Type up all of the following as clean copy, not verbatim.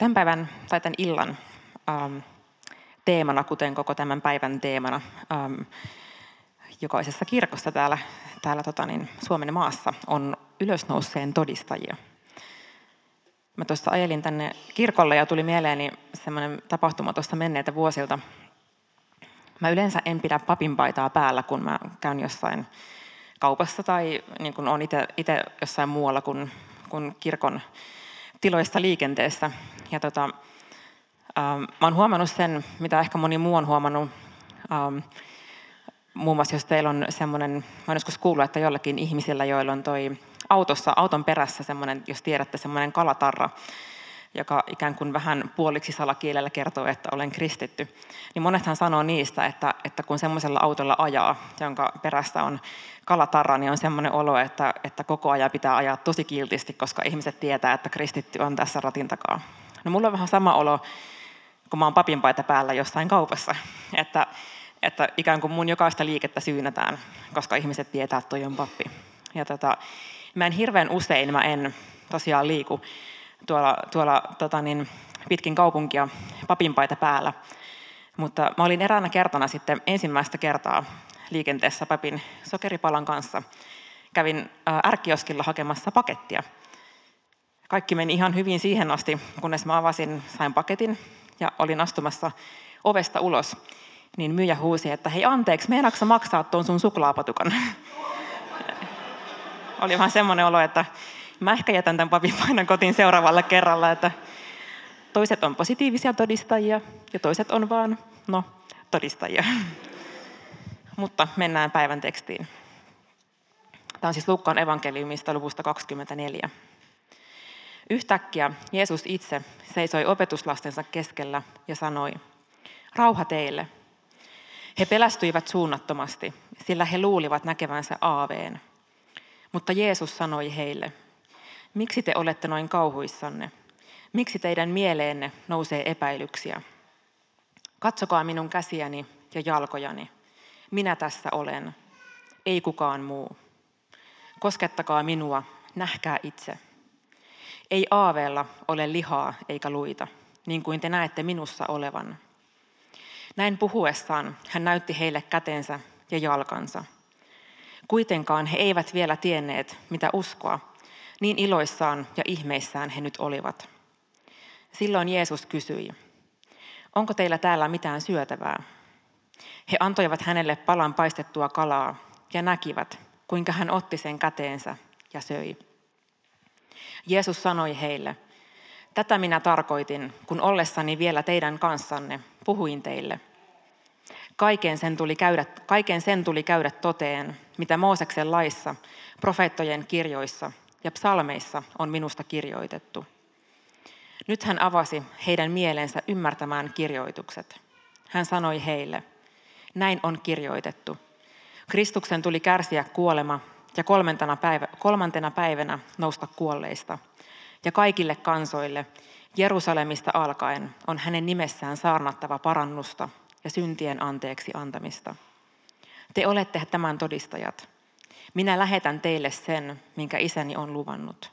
Tämän päivän tai tämän illan teemana, kuten koko tämän päivän teemana, jokaisessa kirkossa täällä Suomen maassa on ylösnouseen todistajia. Mä tuossa ajelin tänne kirkolle ja tuli mieleeni semmoinen tapahtuma tuosta menneitä vuosilta. Mä yleensä en pidä papinpaitaa päällä, kun mä käyn jossain kaupassa tai niin kun olen itse jossain muualla kuin kirkon tiloista liikenteessä. Ja mä oon huomannut sen, mitä ehkä moni muu on huomannut. Muun muassa jos teillä on semmoinen, mä oon joskus kuullut, että jollakin ihmisillä, joilla on toi auton perässä semmoinen, jos tiedätte, semmoinen kalatarra, joka ikään kuin vähän puoliksi salakielellä kertoo, että olen kristitty, niin monethan sanoo niistä, että kun semmoisella autolla ajaa, jonka perässä on kalatarra, niin on semmoinen olo, että koko ajan pitää ajaa tosi kiltisti, koska ihmiset tietää, että kristitty on tässä ratin takaa. No mulla on vähän sama olo, kun mä oon papinpaita päällä jossain kaupassa, että ikään kuin mun jokaista liikettä syynätään, koska ihmiset tietää, että toi on pappi. Ja mä en hirveän usein, mä en tosiaan liiku tuolla pitkin kaupunkia papinpaita päällä, mutta mä olin eräänä kertana sitten ensimmäistä kertaa liikenteessä papin sokeripalan kanssa. Kävin ärkkioskilla hakemassa pakettia. Kaikki meni ihan hyvin siihen asti, kunnes mä sain paketin ja olin astumassa ovesta ulos, niin myyjä huusi, että hei anteeksi, meinaatko sä maksaa tuon sun suklaapatukan? Oli vähän semmoinen olo, että mä ehkä jätän tämän papinpainan kotiin seuraavalla kerralla, että toiset on positiivisia todistajia ja toiset on vaan, todistajia. Mutta mennään päivän tekstiin. Tämä on siis Luukkaan evankeliumista luvusta 24. Yhtäkkiä Jeesus itse seisoi opetuslastensa keskellä ja sanoi, rauha teille. He pelästyivät suunnattomasti, sillä he luulivat näkevänsä aaveen. Mutta Jeesus sanoi heille, miksi te olette noin kauhuissanne? Miksi teidän mieleenne nousee epäilyksiä? Katsokaa minun käsiäni ja jalkojani. Minä tässä olen, ei kukaan muu. Koskettakaa minua, nähkää itse. Ei aaveella ole lihaa eikä luita, niin kuin te näette minussa olevan. Näin puhuessaan hän näytti heille kätensä ja jalkansa. Kuitenkaan he eivät vielä tienneet, mitä uskoa. Niin iloissaan ja ihmeissään he nyt olivat. Silloin Jeesus kysyi, onko teillä täällä mitään syötävää? He antoivat hänelle palan paistettua kalaa ja näkivät, kuinka hän otti sen käteensä ja söi. Jeesus sanoi heille, tätä minä tarkoitin, kun ollessani vielä teidän kanssanne puhuin teille. Kaiken sen tuli käydä toteen, mitä Mooseksen laissa, profeettojen kirjoissa ja psalmeissa on minusta kirjoitettu. Nyt hän avasi heidän mielensä ymmärtämään kirjoitukset. Hän sanoi heille, näin on kirjoitettu. Kristuksen tuli kärsiä kuolema ja kolmantena päivänä nousta kuolleista. Ja kaikille kansoille Jerusalemista alkaen on hänen nimessään saarnattava parannusta ja syntien anteeksi antamista. Te olette tämän todistajat. Minä lähetän teille sen, minkä isäni on luvannut.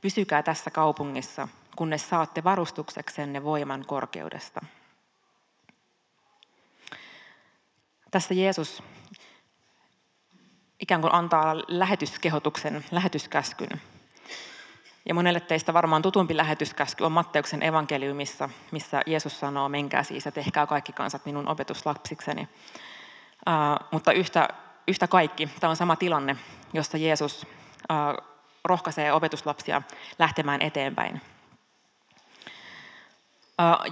Pysykää tässä kaupungissa, kunnes saatte varustukseksenne voiman korkeudesta. Tässä Jeesus ikään kuin antaa lähetyskehotuksen, lähetyskäskyn. Ja monelle teistä varmaan tutumpi lähetyskäsky on Matteuksen evankeliumissa, missä Jeesus sanoo, menkää siis ja tehkää kaikki kansat minun opetuslapsikseni. Mutta yhtä kaikki, tämä on sama tilanne, jossa Jeesus rohkaisee opetuslapsia lähtemään eteenpäin.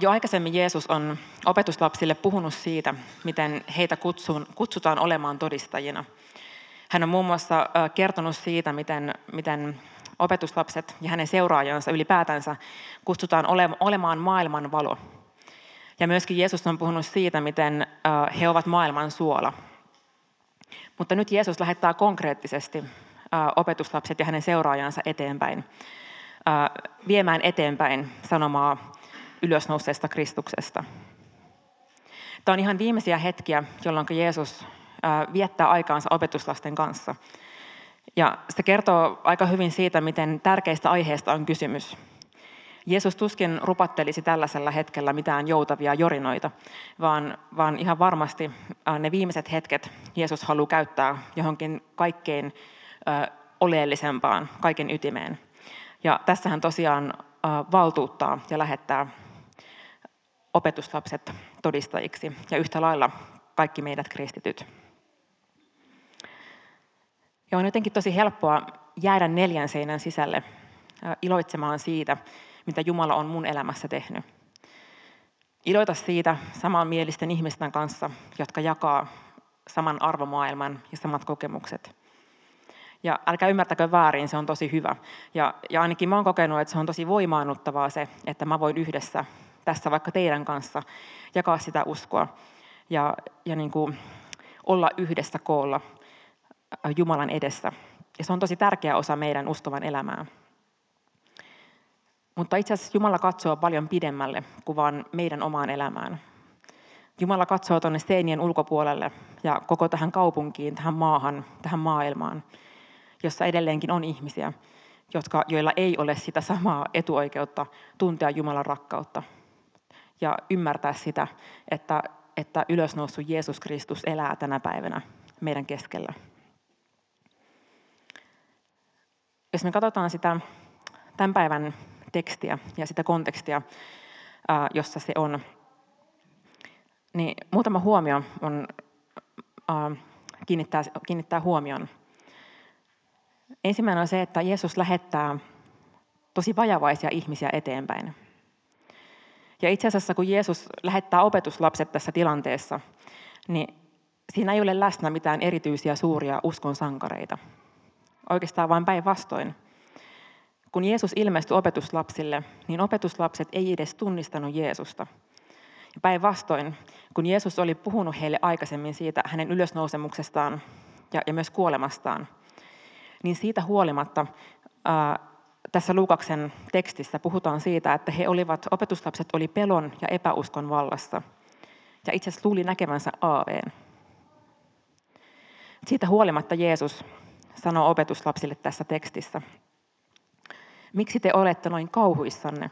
Jo aikaisemmin Jeesus on opetuslapsille puhunut siitä, miten heitä kutsutaan olemaan todistajina. Hän on muun muassa kertonut siitä, miten opetuslapset ja hänen seuraajansa ylipäätänsä kutsutaan olemaan maailman valo. Ja myöskin Jeesus on puhunut siitä, miten he ovat maailman suola. Mutta nyt Jeesus lähettää konkreettisesti opetuslapset ja hänen seuraajansa eteenpäin, viemään eteenpäin sanomaa ylösnouseesta Kristuksesta. Tämä on ihan viimeisiä hetkiä, jolloin Jeesus viettää aikaansa opetuslasten kanssa. Ja se kertoo aika hyvin siitä, miten tärkeistä aiheista on kysymys. Jeesus tuskin rupattelisi tällaisella hetkellä mitään joutavia jorinoita, vaan ihan varmasti ne viimeiset hetket Jeesus haluaa käyttää johonkin kaikkein oleellisempaan, kaiken ytimeen. Ja tässä hän tosiaan valtuuttaa ja lähettää opetuslapset todistajiksi ja yhtä lailla kaikki meidät kristityt. Ja on jotenkin tosi helppoa jäädä neljän seinän sisälle iloitsemaan siitä, mitä Jumala on mun elämässä tehnyt. Iloita siitä samanmielisten ihmisten kanssa, jotka jakaa saman arvomaailman ja samat kokemukset. Ja älkää ymmärtäkö väärin, se on tosi hyvä. Ja ainakin mä oon kokenut, että se on tosi voimaannuttavaa se, että mä voin yhdessä tässä vaikka teidän kanssa jakaa sitä uskoa ja niin kuin olla yhdessä koolla Jumalan edessä. Ja se on tosi tärkeä osa meidän uskovan elämää. Mutta itse asiassa Jumala katsoo paljon pidemmälle kuin vaan meidän omaan elämään. Jumala katsoo tuonne seinien ulkopuolelle ja koko tähän kaupunkiin, tähän maahan, tähän maailmaan, jossa edelleenkin on ihmisiä, joilla ei ole sitä samaa etuoikeutta tuntea Jumalan rakkautta ja ymmärtää sitä, että ylösnoussut Jeesus Kristus elää tänä päivänä meidän keskellä. Jos me katsotaan sitä tämän päivän tekstiä ja sitä kontekstia, jossa se on, niin muutama huomio on, kiinnittää huomion. Ensimmäinen on se, että Jeesus lähettää tosi vajavaisia ihmisiä eteenpäin. Ja itse asiassa, kun Jeesus lähettää opetuslapset tässä tilanteessa, niin siinä ei ole läsnä mitään erityisiä suuria uskon sankareita. Oikeastaan vain päinvastoin. Kun Jeesus ilmestyi opetuslapsille, niin opetuslapset ei edes tunnistanut Jeesusta. Päinvastoin, kun Jeesus oli puhunut heille aikaisemmin siitä hänen ylösnousemuksestaan ja myös kuolemastaan, niin siitä huolimatta tässä Luukaksen tekstissä puhutaan siitä, että opetuslapset oli pelon ja epäuskon vallassa. Ja itse asiassa luuli näkevänsä aaveen. Siitä huolimatta Jeesus sanoo opetuslapsille tässä tekstissä: miksi te olette noin kauhuissanne?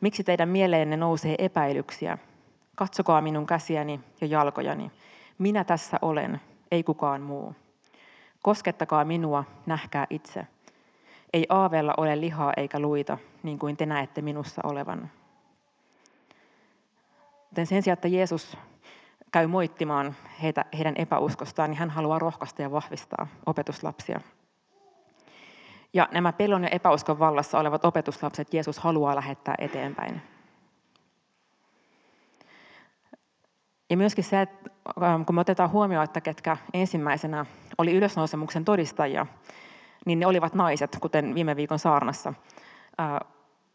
Miksi teidän mieleenne nousee epäilyksiä? Katsokaa minun käsiäni ja jalkojani. Minä tässä olen, ei kukaan muu. Koskettakaa minua, nähkää itse. Ei aaveella ole lihaa eikä luita, niin kuin te näette minussa olevan. Joten sen sijaan, että Jeesus käy moittimaan heidän epäuskostaan, niin hän haluaa rohkaista ja vahvistaa opetuslapsia. Ja nämä pelon ja epäuskon vallassa olevat opetuslapset Jeesus haluaa lähettää eteenpäin. Ja myöskin se, että kun me otetaan huomioon, että ketkä ensimmäisenä oli ylösnousemuksen todistajia, niin ne olivat naiset, kuten viime viikon saarnassa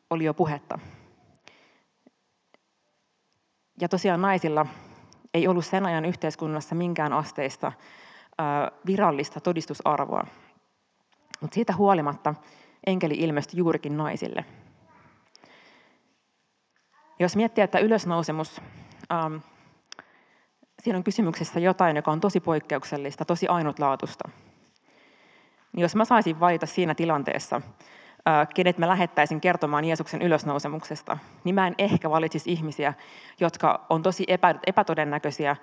oli jo puhetta. Ja tosiaan naisilla ei ollut sen ajan yhteiskunnassa minkään asteista virallista todistusarvoa. Mutta siitä huolimatta enkeli ilmestyi juurikin naisille. Jos miettii, että ylösnousemus, siinä on kysymyksessä jotain, joka on tosi poikkeuksellista, tosi ainutlaatusta. Niin jos mä saisin valita siinä tilanteessa, kenet mä lähettäisin kertomaan Jeesuksen ylösnousemuksesta, niin mä en ehkä valitsisi ihmisiä, jotka on tosi epätodennäköisiä,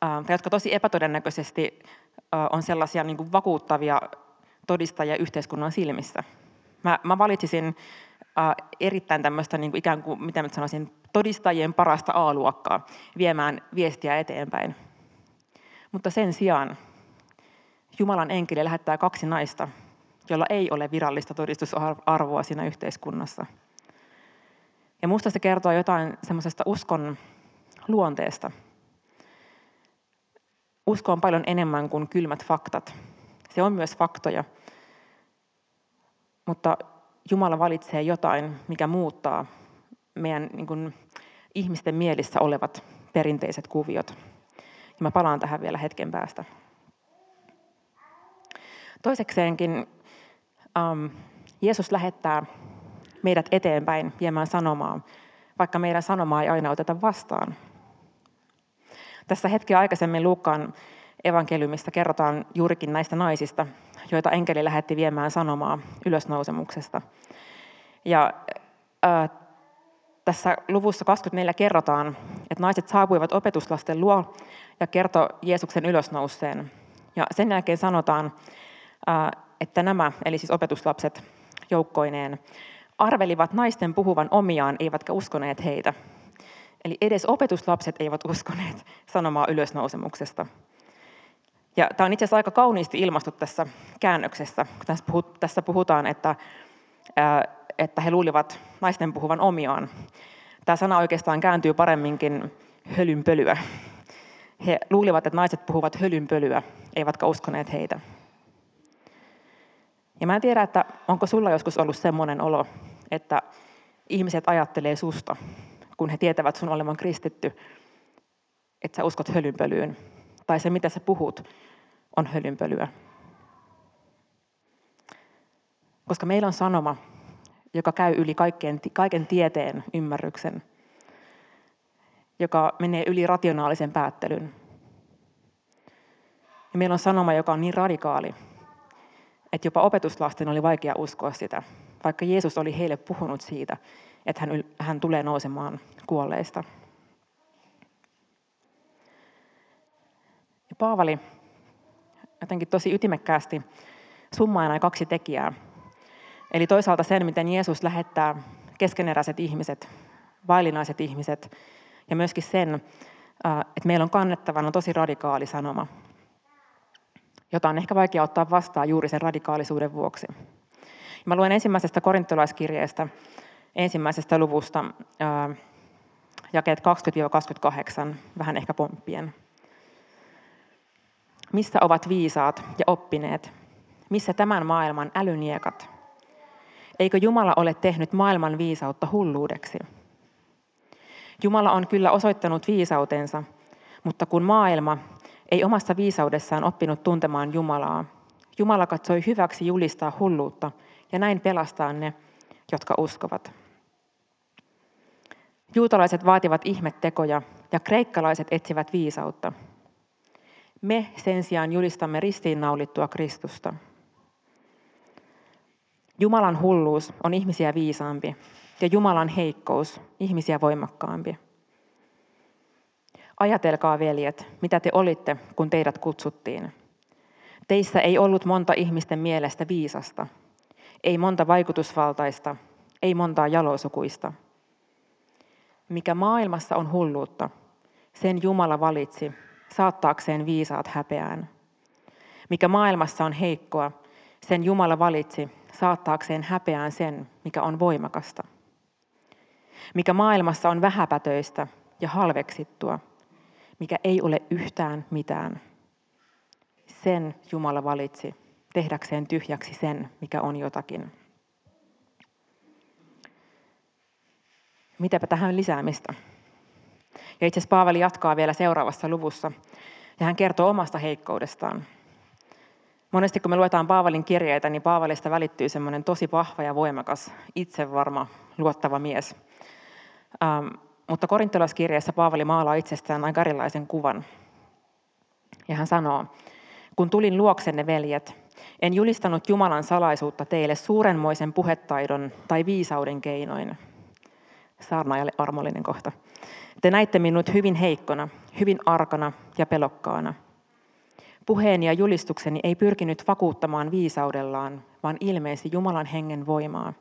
tai jotka tosi epätodennäköisesti on sellaisia niin kuin vakuuttavia todistajia yhteiskunnan silmissä. Mä valitsisin erittäin tämmöistä niin kuin ikään kuin, mitä mä sanoisin, todistajien parasta A-luokkaa viemään viestiä eteenpäin. Mutta sen sijaan Jumalan enkeli lähettää kaksi naista, jolla ei ole virallista todistusarvoa siinä yhteiskunnassa. Ja musta se kertoo jotain semmoisesta uskon luonteesta. Usko on paljon enemmän kuin kylmät faktat. Se on myös faktoja, mutta Jumala valitsee jotain, mikä muuttaa meidän niin kuin ihmisten mielissä olevat perinteiset kuviot. Ja mä palaan tähän vielä hetken päästä. Toisekseenkin Jeesus lähettää meidät eteenpäin viemään sanomaa, vaikka meidän sanomaa ei aina oteta vastaan. Tässä hetki aikaisemmin Luukkaan evankeliumissa kerrotaan juurikin näistä naisista, joita enkeli lähetti viemään sanomaa ylösnousemuksesta. Ja Tässä luvussa 20 meillä kerrotaan, että naiset saapuivat opetuslasten luo ja kertoi Jeesuksen ylösnouseen. Ja sen jälkeen sanotaan, että nämä, eli siis opetuslapset joukkoineen, arvelivat naisten puhuvan omiaan, eivätkä uskoneet heitä. Eli edes opetuslapset eivät uskoneet sanomaa ylösnousemuksesta. Ja tämä on itse asiassa aika kauniisti ilmaistu tässä käännöksessä. Tässä puhutaan, että he luulivat naisten puhuvan omiaan. Tämä sana oikeastaan kääntyy paremminkin hölynpölyä. He luulivat, että naiset puhuvat hölynpölyä, eivätkä uskoneet heitä. Ja mä en tiedä, että onko sulla joskus ollut semmoinen olo, että ihmiset ajattelee susta, kun he tietävät sun olevan kristitty, että sä uskot hölynpölyyn. Tai se, mitä sä puhut, on hölynpölyä. Koska meillä on sanoma, joka käy yli kaiken tieteen ymmärryksen, joka menee yli rationaalisen päättelyn. Ja meillä on sanoma, joka on niin radikaali, että jopa opetuslasten oli vaikea uskoa sitä, vaikka Jeesus oli heille puhunut siitä, että hän tulee nousemaan kuolleista. Ja Paavali jotenkin tosi ytimekkäästi summaa nämä kaksi tekijää. Eli toisaalta sen, miten Jeesus lähettää keskeneräiset ihmiset, vaillinaiset ihmiset, ja myöskin sen, että meillä on kannettavana tosi radikaali sanoma, jota on ehkä vaikea ottaa vastaan juuri sen radikaalisuuden vuoksi. Mä luen ensimmäisestä korintolaiskirjeestä, ensimmäisestä luvusta, jakeet 20-28, vähän ehkä pomppien. Missä ovat viisaat ja oppineet? Missä tämän maailman älyniekat? Eikö Jumala ole tehnyt maailman viisautta hulluudeksi? Jumala on kyllä osoittanut viisautensa, mutta kun maailma ei omassa viisaudessaan oppinut tuntemaan Jumalaa, Jumala katsoi hyväksi julistaa hulluutta ja näin pelastaa ne, jotka uskovat. Juutalaiset vaativat ihmettekoja ja kreikkalaiset etsivät viisautta. Me sen sijaan julistamme ristiinnaulittua Kristusta. Jumalan hulluus on ihmisiä viisaampi ja Jumalan heikkous ihmisiä voimakkaampi. Ajatelkaa, veljet, mitä te olitte, kun teidät kutsuttiin. Teissä ei ollut monta ihmisten mielestä viisasta, ei monta vaikutusvaltaista, ei montaa jalosukuista. Mikä maailmassa on hulluutta, sen Jumala valitsi, saattaakseen viisaat häpeään. Mikä maailmassa on heikkoa, sen Jumala valitsi, saattaakseen häpeään sen, mikä on voimakasta. Mikä maailmassa on vähäpätöistä ja halveksittua, mikä ei ole yhtään mitään. Sen Jumala valitsi, tehdäkseen tyhjäksi sen, mikä on jotakin. Mitäpä tähän lisäämistä? Ja itse asiassa Paavali jatkaa vielä seuraavassa luvussa, ja hän kertoo omasta heikkoudestaan. Monesti kun me luetaan Paavalin kirjeitä, niin Paavalista välittyy semmoinen tosi vahva ja voimakas, itsevarma, luottava mies. Mutta korintolaiskirjeessä Paavali maalaa itsestään aika erilaisen kuvan. Ja hän sanoo, kun tulin luoksenne, veljet, en julistanut Jumalan salaisuutta teille suurenmoisen puhetaidon tai viisauden keinoin. Saarnaajalle armollinen kohta. Te näitte minut hyvin heikkona, hyvin arkana ja pelokkaana. Puheeni ja julistukseni ei pyrkinyt vakuuttamaan viisaudellaan, vaan ilmeisi Jumalan hengen voimaa,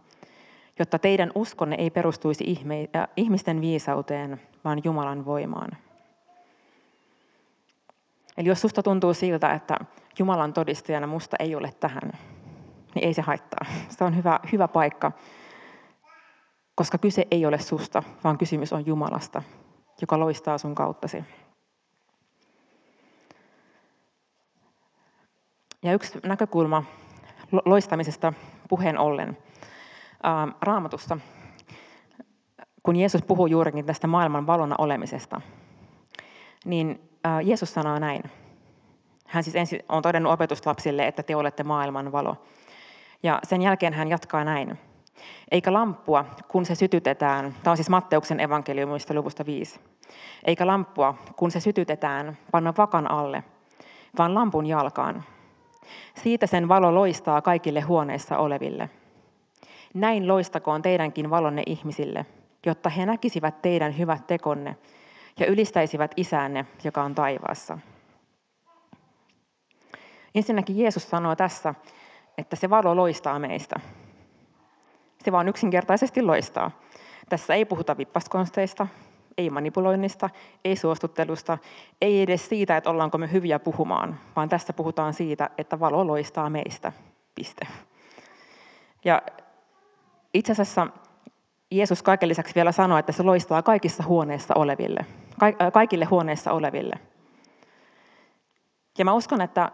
jotta teidän uskonne ei perustuisi ihmisten viisauteen, vaan Jumalan voimaan. Eli jos susta tuntuu siltä, että Jumalan todistajana musta ei ole tähän, niin ei se haittaa. Se on hyvä paikka, koska kyse ei ole susta, vaan kysymys on Jumalasta, joka loistaa sun kauttasi. Ja yksi näkökulma loistamisesta puheen ollen Raamatusta, kun Jeesus puhuu juurikin tästä maailman valona olemisesta, niin Jeesus sanoo näin. Hän siis ensin on todennut opetuslapsille, että te olette maailman valo. Ja sen jälkeen hän jatkaa näin. Eikä lamppua, kun se sytytetään, tämä on siis Matteuksen evankeliumista luvusta 5. Eikä lamppua, kun se sytytetään, panna vakan alle, vaan lampun jalkaan. Siitä sen valo loistaa kaikille huoneissa oleville. Näin loistakoon teidänkin valonne ihmisille, jotta he näkisivät teidän hyvät tekonne ja ylistäisivät Isänne, joka on taivaassa. Ensinnäkin Jeesus sanoo tässä, että se valo loistaa meistä. Se vaan yksinkertaisesti loistaa. Tässä ei puhuta vippaskonsteista, ei manipuloinnista, ei suostuttelusta, ei edes siitä, että ollaanko me hyviä puhumaan, vaan tässä puhutaan siitä, että valo loistaa meistä. Piste. Ja itse asiassa Jeesus kaiken lisäksi vielä sanoo, että se loistaa kaikille huoneessa oleville. Ja mä uskon, että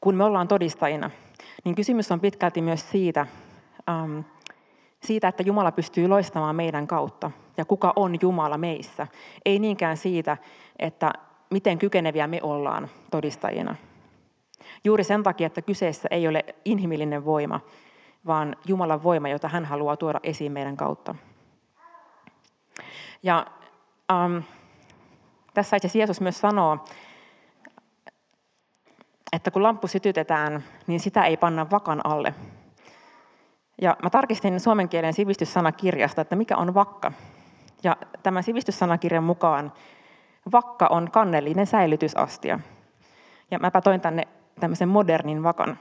kun me ollaan todistajina, niin kysymys on pitkälti myös siitä, että Jumala pystyy loistamaan meidän kautta ja kuka on Jumala meissä. Ei niinkään siitä, että miten kykeneviä me ollaan todistajina. Juuri sen takia, että kyseessä ei ole inhimillinen voima, vaan Jumalan voima, jota hän haluaa tuoda esiin meidän kautta. Ja tässä itse asiassa Jeesus myös sanoo, että kun lamppu sytytetään, niin sitä ei panna vakan alle. Ja mä tarkistin suomen kielen sivistyssanakirjasta, että mikä on vakka. Ja tämän sivistyssanakirjan mukaan vakka on kannellinen säilytysastia. Ja mäpä toin tänne tämmöisen modernin vakan.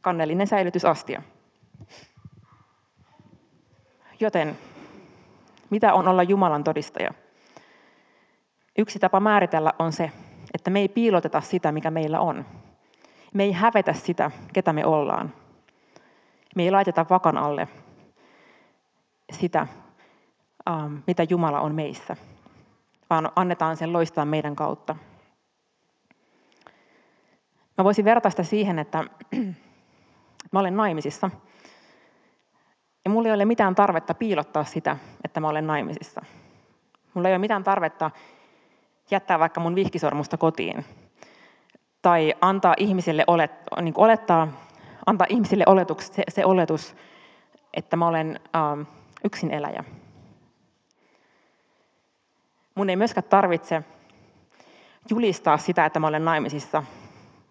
Kannellinen säilytysastia. Joten, mitä on olla Jumalan todistaja? Yksi tapa määritellä on se, että me ei piiloteta sitä, mikä meillä on. Me ei hävetä sitä, ketä me ollaan. Me ei laiteta vakan alle sitä, mitä Jumala on meissä, vaan annetaan sen loistaa meidän kautta. Mä voisin vertaa sitä siihen, että mä olen naimisissa. Ja mulla ei ole mitään tarvetta piilottaa sitä, että mä olen naimisissa. Mulla ei ole mitään tarvetta jättää vaikka mun vihkisormusta kotiin. Tai antaa ihmisille se oletus, että mä olen yksin eläjä. Mun ei myöskään tarvitse julistaa sitä, että mä olen naimisissa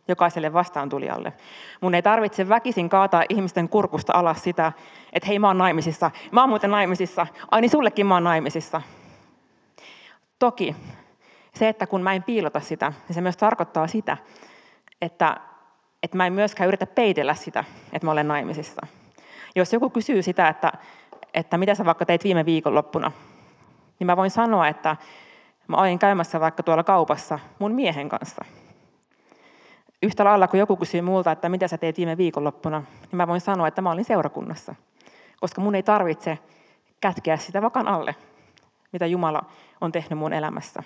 jokaiselle vastaantulijalle. Mun ei tarvitse väkisin kaataa ihmisten kurkusta alas sitä, että hei, mä oon naimisissa, mä oon muuten naimisissa, ai niin sullekin mä oon naimisissa. Toki se, että kun mä en piilota sitä, niin se myös tarkoittaa sitä, että mä en myöskään yritä peitellä sitä, että mä olen naimisissa. Jos joku kysyy sitä, että mitä sä vaikka teit viime viikonloppuna, niin mä voin sanoa, että mä olin käymässä vaikka tuolla kaupassa mun miehen kanssa. Yhtä lailla, kun joku kysyy multa, että mitä sä teit viime viikonloppuna, niin mä voin sanoa, että mä olin seurakunnassa. Koska mun ei tarvitse kätkeä sitä vakan alle, mitä Jumala on tehnyt mun elämässä.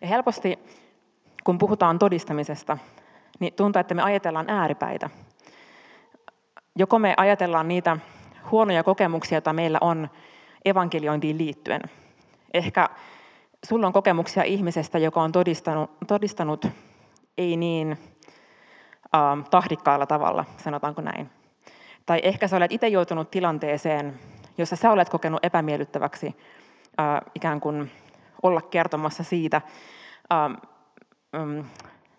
Ja helposti, kun puhutaan todistamisesta, niin tuntuu, että me ajatellaan ääripäitä. Joko me ajatellaan niitä huonoja kokemuksia, joita meillä on evankeliointiin liittyen. Ehkä sulla on kokemuksia ihmisestä, joka on todistanut ei niin tahdikkaalla tavalla, sanotaanko näin. Tai ehkä sä olet itse joutunut tilanteeseen, jossa sä olet kokenut epämiellyttäväksi ikään kuin olla kertomassa siitä,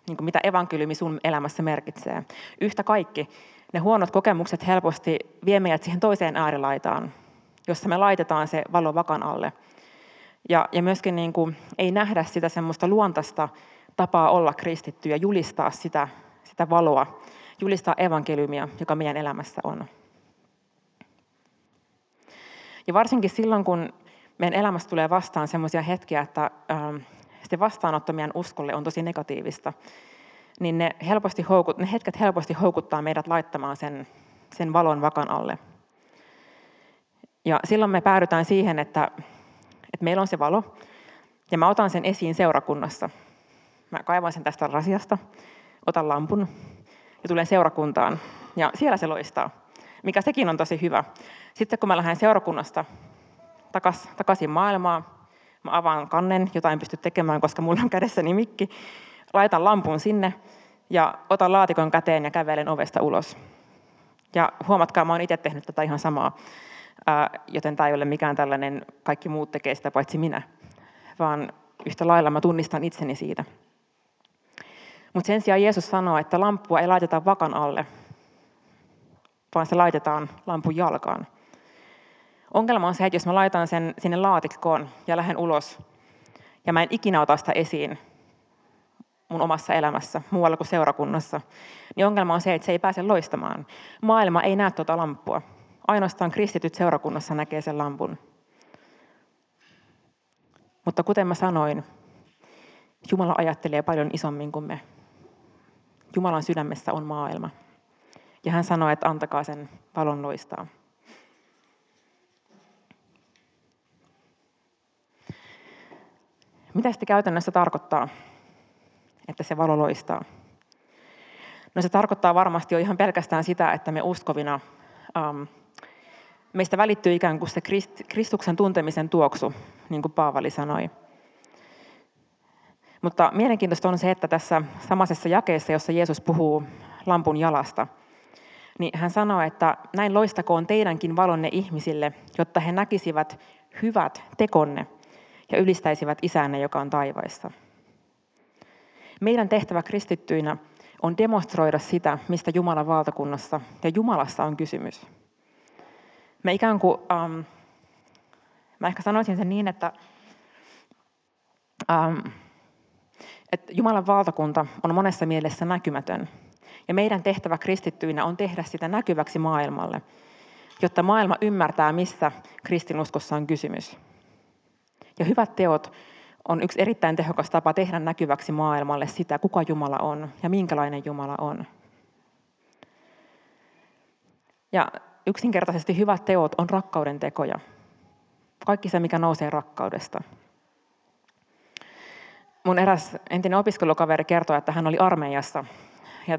niin kuin mitä evankeliumi sun elämässä merkitsee. Yhtä kaikki, ne huonot kokemukset helposti vie meidät siihen toiseen äärilaitaan, jossa me laitetaan se valo vakan alle. Ja myöskin niin kuin ei nähdä sitä semmoista luontaista tapaa olla kristitty ja julistaa sitä valoa, julistaa evankeliumia, joka meidän elämässä on. Ja varsinkin silloin, kun meidän elämässä tulee vastaan semmoisia hetkiä, että se vastaanotto meidän uskolle on tosi negatiivista, niin ne hetket helposti houkuttaa meidät laittamaan sen valon vakan alle. Ja silloin me päädytään siihen, että meillä on se valo, ja mä otan sen esiin seurakunnassa. Mä kaivan sen tästä rasiasta, otan lampun ja tulen seurakuntaan. Ja siellä se loistaa, mikä sekin on tosi hyvä. Sitten kun mä lähden seurakunnasta takaisin maailmaan, mä avaan kannen, jota en pysty tekemään, koska mulla on kädessäni mikki, laitan lampun sinne ja otan laatikon käteen ja kävelen ovesta ulos. Ja huomatkaa, mä oon itse tehnyt tätä ihan samaa, joten tämä ei ole mikään tällainen, kaikki muut tekee sitä paitsi minä, vaan yhtä lailla mä tunnistan itseni siitä. Mutta sen sijaan Jeesus sanoo, että lamppua ei laiteta vakan alle, vaan se laitetaan lampun jalkaan. Ongelma on se, että jos mä laitan sen sinne laatikkoon ja lähden ulos, ja mä en ikinä ota sitä esiin mun omassa elämässä, muualla kuin seurakunnassa, niin ongelma on se, että se ei pääse loistamaan. Maailma ei näe tuota lamppua. Ainoastaan kristityt seurakunnassa näkee sen lampun. Mutta kuten mä sanoin, Jumala ajattelee paljon isommin kuin me. Jumalan sydämessä on maailma. Ja hän sanoo, että antakaa sen valon loistaa. Mitä sitten käytännössä tarkoittaa, että se valo loistaa? No se tarkoittaa varmasti jo ihan pelkästään sitä, että me uskovina, meistä välittyy ikään kuin se Kristuksen tuntemisen tuoksu, niin kuin Paavali sanoi. Mutta mielenkiintoista on se, että tässä samaisessa jakeessa, jossa Jeesus puhuu lampun jalasta, niin hän sanoo, että näin loistakoon teidänkin valonne ihmisille, jotta he näkisivät hyvät tekonne ja ylistäisivät Isänne, joka on taivaissa. Meidän tehtävä kristittyinä on demonstroida sitä, mistä Jumalan valtakunnassa ja Jumalassa on kysymys. Me ikään kuin, mä ehkä sanoisin sen niin, että Jumalan valtakunta on monessa mielessä näkymätön. Ja meidän tehtävä kristittyinä on tehdä sitä näkyväksi maailmalle, jotta maailma ymmärtää, missä kristinuskossa on kysymys. Ja hyvät teot on yksi erittäin tehokas tapa tehdä näkyväksi maailmalle sitä, kuka Jumala on ja minkälainen Jumala on. Ja yksinkertaisesti hyvät teot on rakkauden tekoja. Kaikki se, mikä nousee rakkaudesta. Mun eräs entinen opiskelukaveri kertoi, että hän oli armeijassa. Ja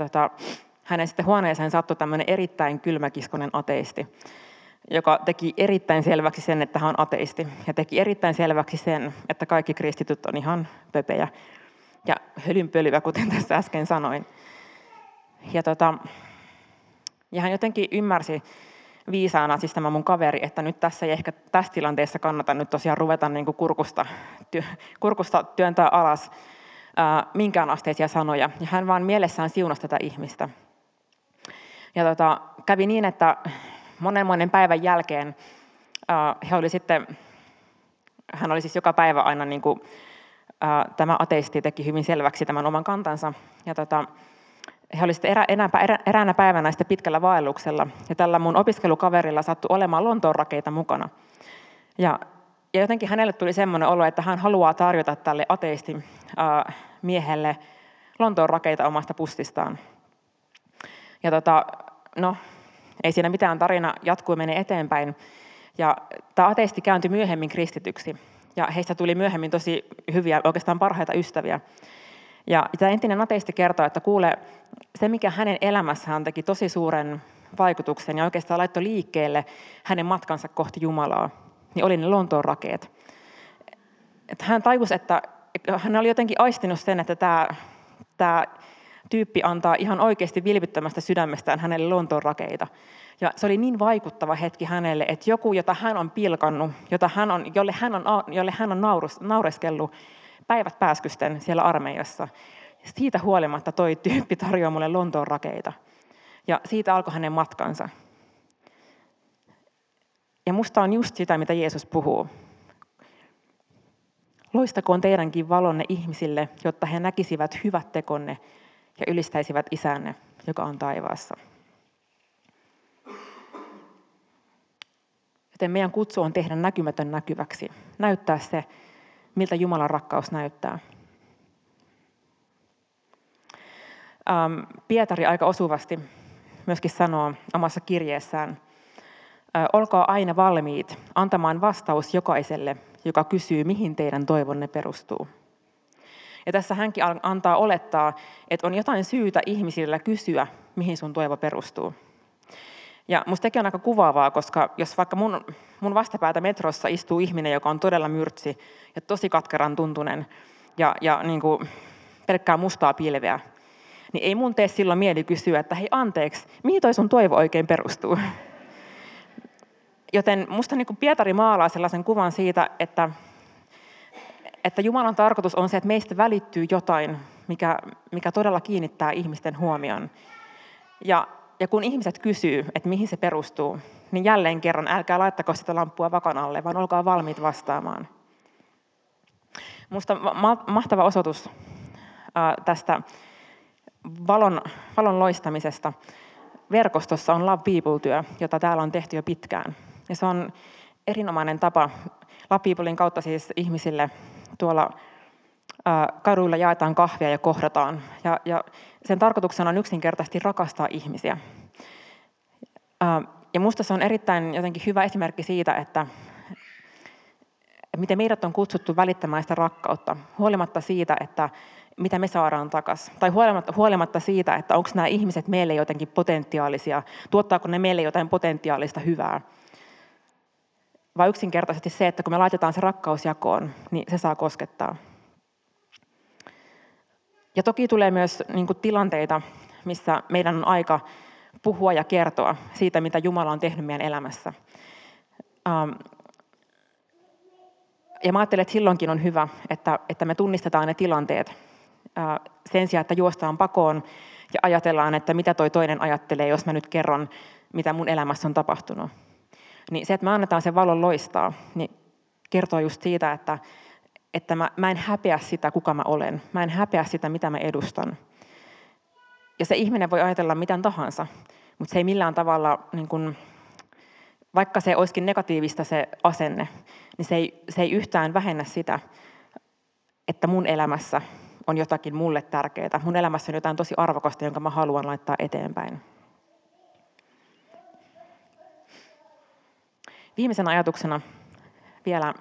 hänen sitten huoneeseen sattui tämmöinen erittäin kylmäkiskonen ateisti, joka teki erittäin selväksi sen, että hän on ateisti. Ja teki erittäin selväksi sen, että kaikki kristityt on ihan pöpejä ja hölynpölyä, kuten tässä äsken sanoin. Ja hän jotenkin ymmärsi viisaana, siis tämä mun kaveri, että nyt tässä ei ehkä tässä tilanteessa kannata nyt tosiaan ruveta niin kuin kurkusta työntää alas minkään asteisia sanoja. Ja hän vaan mielessään siunasi tätä ihmistä. Ja kävi niin, että monen päivän jälkeen hän oli siis joka päivä aina niin kuin, tämä ateisti teki hyvin selväksi tämän oman kantansa. Ja he olivat sitten eräänä päivänä sitten pitkällä vaelluksella, ja tällä mun opiskelukaverilla sattui olemaan Lontoon rakeita mukana. Ja jotenkin hänelle tuli semmoinen olo, että hän haluaa tarjota tälle ateistin miehelle Lontoon rakeita omasta pustistaan. Ja ei siinä mitään, tarina jatkuu ja menee eteenpäin. Ja tämä ateisti kääntyi myöhemmin kristityksi, ja heistä tuli myöhemmin tosi hyviä, oikeastaan parhaita ystäviä. Ja tämä entinen ateisti kertoo, että kuule, se mikä hänen elämässään teki tosi suuren vaikutuksen ja oikeastaan laittoi liikkeelle hänen matkansa kohti Jumalaa, niin oli ne Lontoon rakeet. Että hän tajusi, että hän oli jotenkin aistinut sen, että tämä tyyppi antaa ihan oikeasti vilpittömästä sydämestään hänelle Lontoon rakeita. Ja se oli niin vaikuttava hetki hänelle, että joku, jota hän on pilkannut, jolle hän on naureskellut, päivät pääskysten siellä armeijassa. Siitä huolimatta toi tyyppi tarjoaa mulle Lontoon rakeita. Ja siitä alkoi hänen matkansa. Ja musta on just sitä, mitä Jeesus puhuu. Loistakoon teidänkin valonne ihmisille, jotta he näkisivät hyvät tekonne ja ylistäisivät Isänne, joka on taivaassa. Joten meidän kutsu on tehdä näkymätön näkyväksi. Näyttää se, miltä Jumalan rakkaus näyttää. Pietari aika osuvasti myöskin sanoo omassa kirjeessään, olkaa aina valmiit antamaan vastaus jokaiselle, joka kysyy, mihin teidän toivonne perustuu. Ja tässä hänkin antaa olettaa, että on jotain syytä ihmisillä kysyä, mihin sun toivo perustuu. Ja musta sekin on aika kuvaavaa, koska jos vaikka mun vastapäätä metrossa istuu ihminen, joka on todella myrtsi ja tosi katkeran tuntunen ja niin kuin pelkkää mustaa pilveä, niin ei mun tee silloin mieli kysyä, että hei anteeksi, mihin toi sun toivo oikein perustuu? Joten musta niin kuin Pietari maalaa sellaisen kuvan siitä, että Jumalan tarkoitus on se, että meistä välittyy jotain, mikä todella kiinnittää ihmisten huomion. Ja kun ihmiset kysyy, että mihin se perustuu, niin jälleen kerran älkää laittako sitä lamppua vakan alle, vaan olkaa valmiit vastaamaan. Minusta mahtava osoitus tästä valon loistamisesta verkostossa on Love People-työ, jota täällä on tehty jo pitkään. Ja se on erinomainen tapa. Love Peoplein kautta siis ihmisille tuolla kaduilla jaetaan kahvia ja kohdataan. Ja sen tarkoituksena on yksinkertaisesti rakastaa ihmisiä. Ja minusta se on erittäin jotenkin hyvä esimerkki siitä, että miten meidät on kutsuttu välittämään sitä rakkautta, huolimatta siitä, että mitä me saadaan takaisin. Tai huolimatta siitä, että onko nämä ihmiset meille jotenkin potentiaalisia, tuottaako ne meille jotain potentiaalista hyvää. Vai yksinkertaisesti se, että kun me laitetaan se rakkaus jakoon, niin se saa koskettaa. Ja toki tulee myös niin kuin tilanteita, missä meidän on aika puhua ja kertoa siitä, mitä Jumala on tehnyt meidän elämässä. Ja mä ajattelen, että silloinkin on hyvä, että me tunnistetaan ne tilanteet sen sijaan, että juostaan pakoon ja ajatellaan, että mitä toi toinen ajattelee, jos mä nyt kerron, mitä mun elämässä on tapahtunut. Niin se, että me annetaan sen valon loistaa, niin kertoo just siitä, että mä en häpeä sitä, kuka mä olen. Mä en häpeä sitä, mitä mä edustan. Ja se ihminen voi ajatella mitään tahansa, mutta se ei millään tavalla, niin kun, vaikka se olisikin negatiivista se asenne, niin se ei yhtään vähennä sitä, että mun elämässä on jotakin mulle tärkeää. Mun elämässä on jotain tosi arvokasta, jonka mä haluan laittaa eteenpäin. Viimeisenä ajatuksena vielä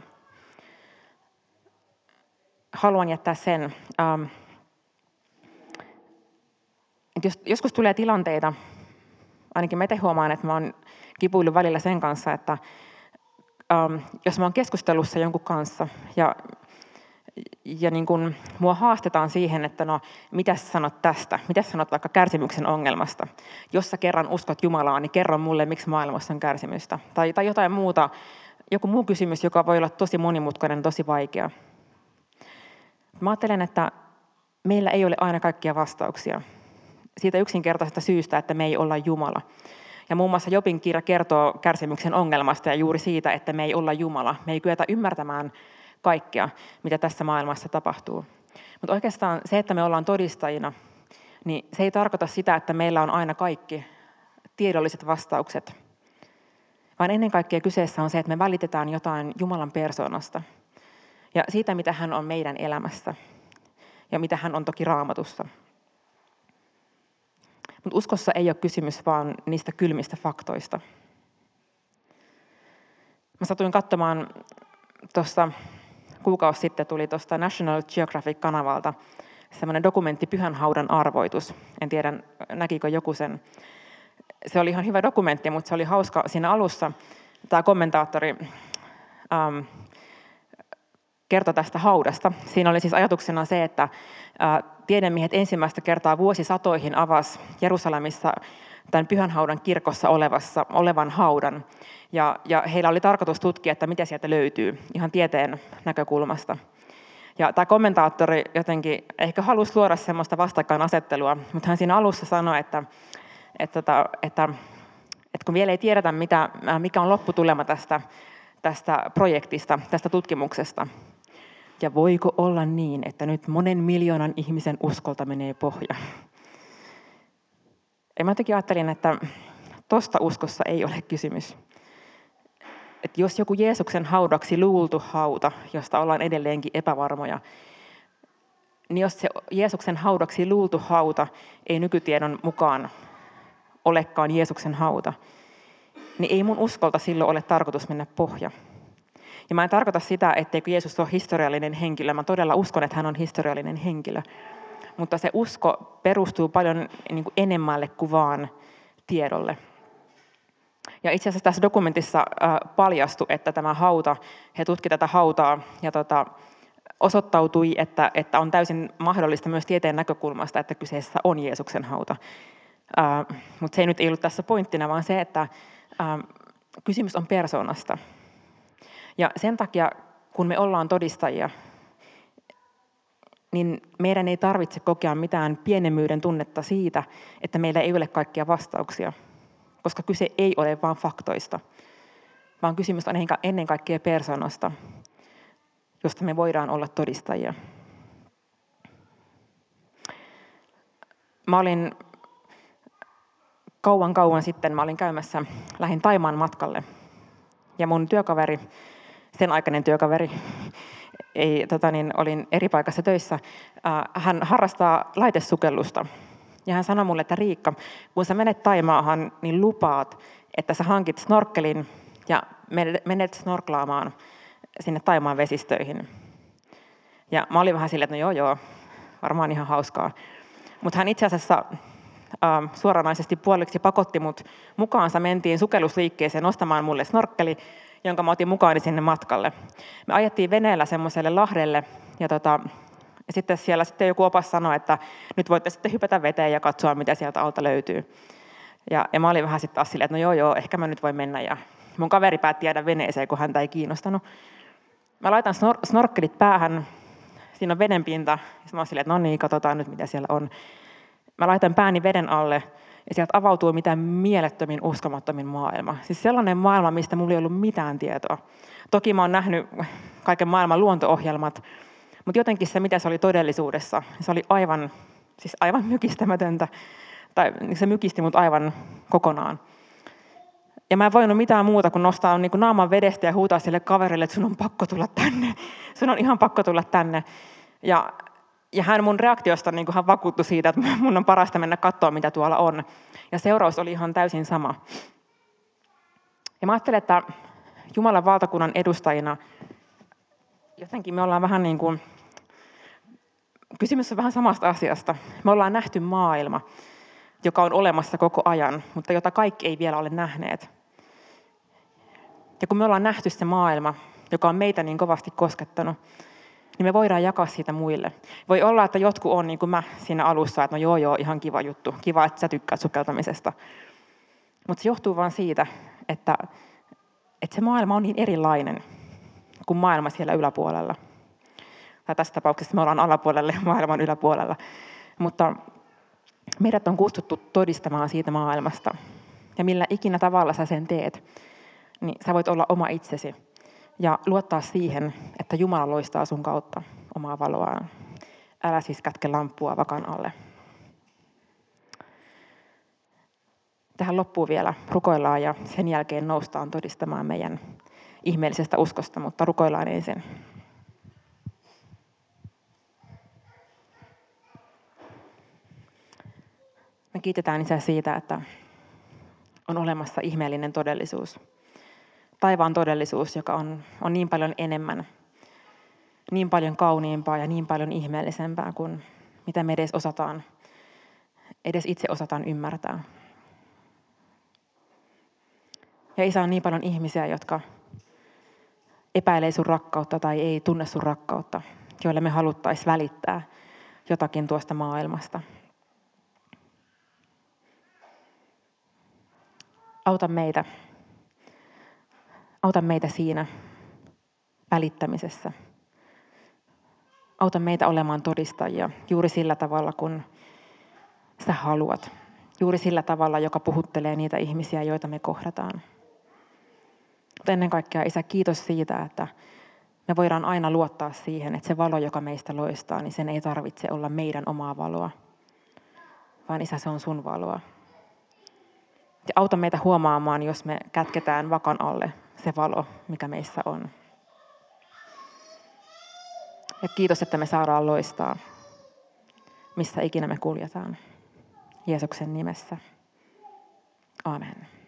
haluan jättää sen, että joskus tulee tilanteita, ainakin mä itse huomaan, että mä oon kipuillut välillä sen kanssa, että jos mä oon keskustelussa jonkun kanssa ja niin kun mua haastetaan siihen, että no, mitä sanot tästä, mitä sanot vaikka kärsimyksen ongelmasta. Jos sä kerran uskot Jumalaa, niin kerro mulle, miksi maailmassa on kärsimystä. Tai jotain muuta, joku muu kysymys, joka voi olla tosi monimutkainen, tosi vaikea. Mä ajattelen, että meillä ei ole aina kaikkia vastauksia. Siitä yksinkertaisesta syystä, että me ei olla Jumala. Ja muun muassa Jobin kirja kertoo kärsimyksen ongelmasta ja juuri siitä, että me ei olla Jumala. Me ei kyetä ymmärtämään kaikkea, mitä tässä maailmassa tapahtuu. Mutta oikeastaan se, että me ollaan todistajina, niin se ei tarkoita sitä, että meillä on aina kaikki tiedolliset vastaukset. Vaan ennen kaikkea kyseessä on se, että me välitetään jotain Jumalan persoonasta. Ja siitä, mitä hän on meidän elämässä. Ja mitä hän on toki Raamatussa. Mutta uskossa ei ole kysymys vaan niistä kylmistä faktoista. Mä satuin katsomaan tuossa kuukausi sitten tuli tuosta National Geographic-kanavalta semmoinen dokumentti Pyhänhaudan arvoitus. En tiedä, näkikö joku sen. Se oli ihan hyvä dokumentti, mutta se oli hauska siinä alussa. Tämä kommentaattori kertoi tästä haudasta. Siinä oli siis ajatuksena se, että tiedemiehet ensimmäistä kertaa vuosisatoihin avasi Jerusalemissa tämän Pyhänhaudan kirkossa olevan haudan. Ja heillä oli tarkoitus tutkia, että mitä sieltä löytyy ihan tieteen näkökulmasta. Ja tämä kommentaattori jotenkin ehkä halusi luoda semmoista vastakkainasettelua, mutta hän siinä alussa sanoi, että kun vielä ei tiedetä, mikä on lopputulema tästä projektista, tästä tutkimuksesta. Ja voiko olla niin, että nyt monen miljoonan ihmisen uskolta menee pohja? Ja mä jotenkin ajattelin, että tosta uskossa ei ole kysymys. Että jos joku Jeesuksen haudaksi luultu hauta, josta ollaan edelleenkin epävarmoja, niin jos se Jeesuksen haudaksi luultu hauta ei nykytiedon mukaan olekaan Jeesuksen hauta, niin ei mun uskolta silloin ole tarkoitus mennä pohja. Ja mä en tarkoita sitä, etteikö Jeesus ole historiallinen henkilö. Mä todella uskon, että hän on historiallinen henkilö. Mutta se usko perustuu paljon niin kuin enemmälle kuin vaan tiedolle. Ja itse asiassa tässä dokumentissa paljastui, että tämä hauta, he tutkivat tätä hautaa ja osoittautui, että on täysin mahdollista myös tieteen näkökulmasta, että kyseessä on Jeesuksen hauta. Mutta se ei nyt ollut tässä pointtina, vaan se, että kysymys on persoonasta. Ja sen takia, kun me ollaan todistajia, niin meidän ei tarvitse kokea mitään pienemmyyden tunnetta siitä, että meillä ei ole kaikkia vastauksia, koska kyse ei ole vain faktoista, vaan kysymys on ennen kaikkea persoonasta, josta me voidaan olla todistajia. Mä olin kauan sitten käymässä, lähdin Taimaan matkalle, ja mun työkaveri, sen aikainen työkaveri, olin eri paikassa töissä, hän harrastaa laitesukellusta. Ja hän sanoi mulle, että Riikka, kun sä menet Taimaahan, niin lupaat, että sä hankit snorkkelin ja menet snorklaamaan sinne Taimaan vesistöihin. Ja mä olin vähän silleen, että no joo, varmaan ihan hauskaa. Mutta hän itse asiassa suoranaisesti puoliksi pakotti mut mukaansa, mentiin sukellusliikkeeseen ostamaan mulle snorkkeli, jonka mä otin mukaani sinne matkalle. Me ajettiin veneellä semmoiselle lahdelle, ja sitten siellä joku opas sanoi, että nyt voitte sitten hypätä veteen ja katsoa, mitä sieltä alta löytyy. Ja mä olin vähän sitten taas silleen, että no joo, ehkä mä nyt voin mennä. Ja mun kaveri päätti jäädä veneeseen, kun häntä ei kiinnostanut. Mä laitan snorkkelit päähän, siinä on vedenpinta, ja mä oon silleen, että no niin, katsotaan nyt, mitä siellä on. Mä laitan pääni veden alle, ja sieltä avautui mitään mielettömin, uskomattomin maailma. Siis sellainen maailma, mistä mulla ei ollut mitään tietoa. Toki mä oon nähnyt kaiken maailman luonto-ohjelmat, mutta jotenkin se, mitä se oli todellisuudessa, se oli aivan mykistämätöntä. Tai se mykisti mut aivan kokonaan. Ja mä en voinut mitään muuta kuin nostaa niin kuin naaman vedestä ja huutaa sille kaverille, että sun on pakko tulla tänne. Sun on ihan pakko tulla tänne. Ja hän mun reaktiosta niin hän vakuuttui siitä, että mun on parasta mennä katsoa, mitä tuolla on. Ja seuraus oli ihan täysin sama. Ja mä ajattelen, että Jumalan valtakunnan edustajina jotenkin me ollaan vähän niin kuin, kysymys on vähän samasta asiasta. Me ollaan nähty maailma, joka on olemassa koko ajan, mutta jota kaikki ei vielä ole nähneet. Ja kun me ollaan nähty se maailma, joka on meitä niin kovasti koskettanut, niin me voidaan jakaa siitä muille. Voi olla, että jotkut on niin kuin mä siinä alussa, että no joo, ihan kiva juttu. Kiva, että sä tykkäät sukeltamisesta. Mutta se johtuu vaan siitä, että se maailma on niin erilainen kuin maailma siellä yläpuolella. Tai tässä tapauksessa me ollaan alapuolella ja maailman yläpuolella. Mutta meidät on kutsuttu todistamaan siitä maailmasta. Ja millä ikinä tavalla sä sen teet, niin sä voit olla oma itsesi. Ja luottaa siihen, että Jumala loistaa sun kautta omaa valoaan. Älä siis kätke lamppua vakan alle. Tähän loppuun vielä rukoillaan ja sen jälkeen noustaan todistamaan meidän ihmeellisestä uskosta, mutta rukoillaan ensin. Me kiitetään Isä siitä, että on olemassa ihmeellinen todellisuus. Taivaan todellisuus, joka on niin paljon enemmän, niin paljon kauniimpaa ja niin paljon ihmeellisempää kuin mitä me edes itse osataan ymmärtää. Ja Isä, on niin paljon ihmisiä, jotka epäilee sun rakkautta tai ei tunne sun rakkautta, joille me haluttaisiin välittää jotakin tuosta maailmasta. Auta meitä siinä välittämisessä. Auta meitä olemaan todistajia juuri sillä tavalla, kun sä haluat. Juuri sillä tavalla, joka puhuttelee niitä ihmisiä, joita me kohdataan. Mutta ennen kaikkea, Isä, kiitos siitä, että me voidaan aina luottaa siihen, että se valo, joka meistä loistaa, niin sen ei tarvitse olla meidän omaa valoa. Vaan Isä, se on sun valoa. Ja auta meitä huomaamaan, jos me kätketään vakan alle se valo, mikä meissä on. Ja kiitos, että me saadaan loistaa, missä ikinä me kuljetaan. Jeesuksen nimessä. Aamen.